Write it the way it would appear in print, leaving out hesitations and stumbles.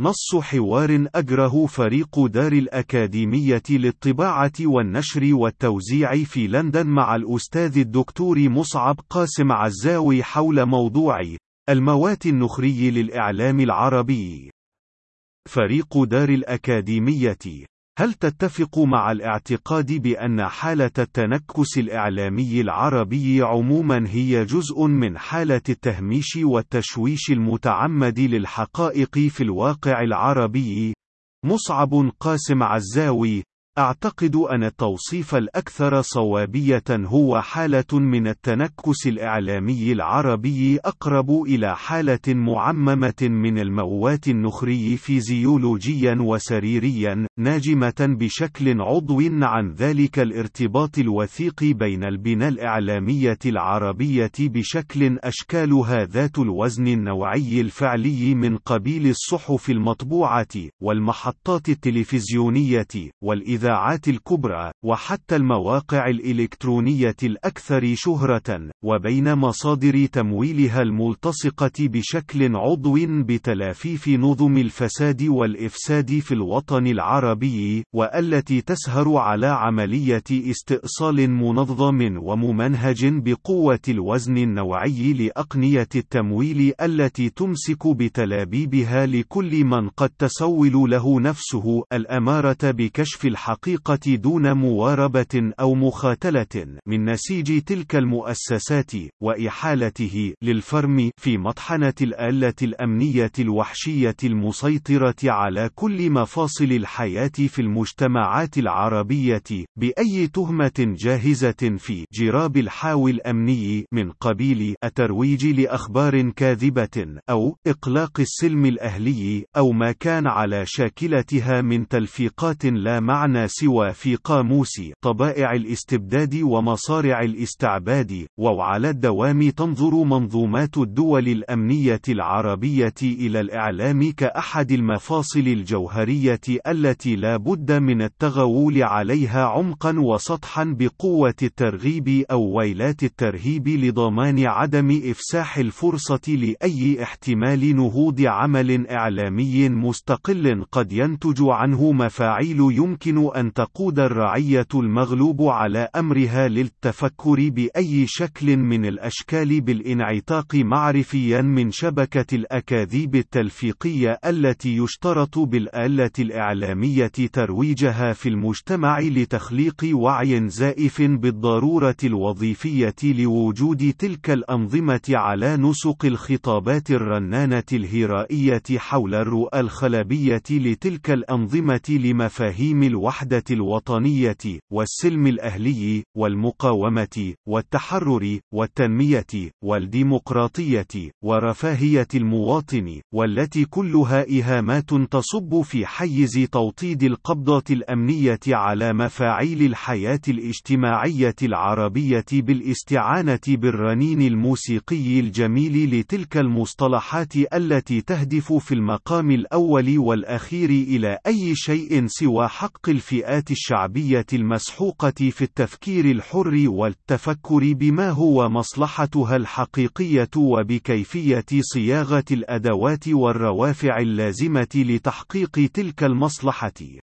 نص حوار أجره فريق دار الأكاديمية للطباعة والنشر والتوزيع في لندن مع الأستاذ الدكتور مصعب قاسم عزاوي حول موضوع الموات النخري للإعلام العربي. فريق دار الأكاديمية: هل تتفق مع الاعتقاد بأن حالة التنكس الإعلامي العربي عموما هي جزء من حالة التهميش والتشويش المتعمد للحقائق في الواقع العربي؟ مصعب قاسم عزاوي: أعتقد أن التوصيف الأكثر صوابية هو حالة من التنكس الإعلامي العربي أقرب إلى حالة معممة من الموات النخري فيزيولوجيا وسريريا، ناجمة بشكل عضوي عن ذلك الارتباط الوثيق بين البنى الإعلامية العربية بشكل أشكالها ذات الوزن النوعي الفعلي من قبيل الصحف المطبوعة والمحطات التلفزيونية والإذاعات الكبرى وحتى المواقع الإلكترونية الأكثر شهرة، وبين مصادر تمويلها الملتصقة بشكل عضو بتلافيف نظم الفساد والإفساد في الوطن العربي، والتي تسهر على عملية استئصال منظم وممنهج بقوة الوزن النوعي لأقنية التمويل التي تمسك بتلابيبها لكل من قد تسول له نفسه الأمارة بكشف الحقيقة دون مواربة أو مخاتلة من نسيج تلك المؤسسات وإحالته للفرم في مطحنة الآلة الأمنية الوحشية المسيطرة على كل مفاصل الحياة في المجتمعات العربية بأي تهمة جاهزة في جراب الحاوي الأمني من قبيل الترويج لأخبار كاذبة أو إقلاق السلم الأهلي أو ما كان على شاكلتها من تلفيقات لا معنى سوى في قاموس طبائع الاستبداد ومصارع الاستعباد. وعلى الدوام تنظر منظومات الدول الأمنية العربية إلى الإعلام كأحد المفاصل الجوهرية التي لا بد من التغول عليها عمقا وسطحا بقوة الترغيب أو ويلات الترهيب لضمان عدم إفساح الفرصة لأي احتمال نهوض عمل إعلامي مستقل قد ينتج عنه مفاعيل يمكن أن تقود الرعية المغلوب على أمرها للتفكر بأي شكل من الأشكال بالانعتاق معرفيا من شبكة الأكاذيب التلفيقية التي يشترط بالآلة الإعلامية ترويجها في المجتمع لتخليق وعي زائف بالضرورة الوظيفية لوجود تلك الأنظمة على نسق الخطابات الرنانة الهرائية حول الرؤى الخلبية لتلك الأنظمة لمفاهيم الوحدة الوطنية والسلم الأهلي والمقاومة والتحرر والتنمية والديمقراطية ورفاهية المواطن، والتي كلها إهامات تصب في حيز توطيد القبضة الأمنية على مفاعيل الحياة الاجتماعية العربية بالاستعانة بالرنين الموسيقي الجميل لتلك المصطلحات التي تهدف في المقام الأول والأخير إلى أي شيء سوى حق الفئات الشعبية المسحوقة في التفكير الحر والتفكر بما هو مصلحتها الحقيقية وبكيفية صياغة الأدوات والروافع اللازمة لتحقيق تلك المصلحة.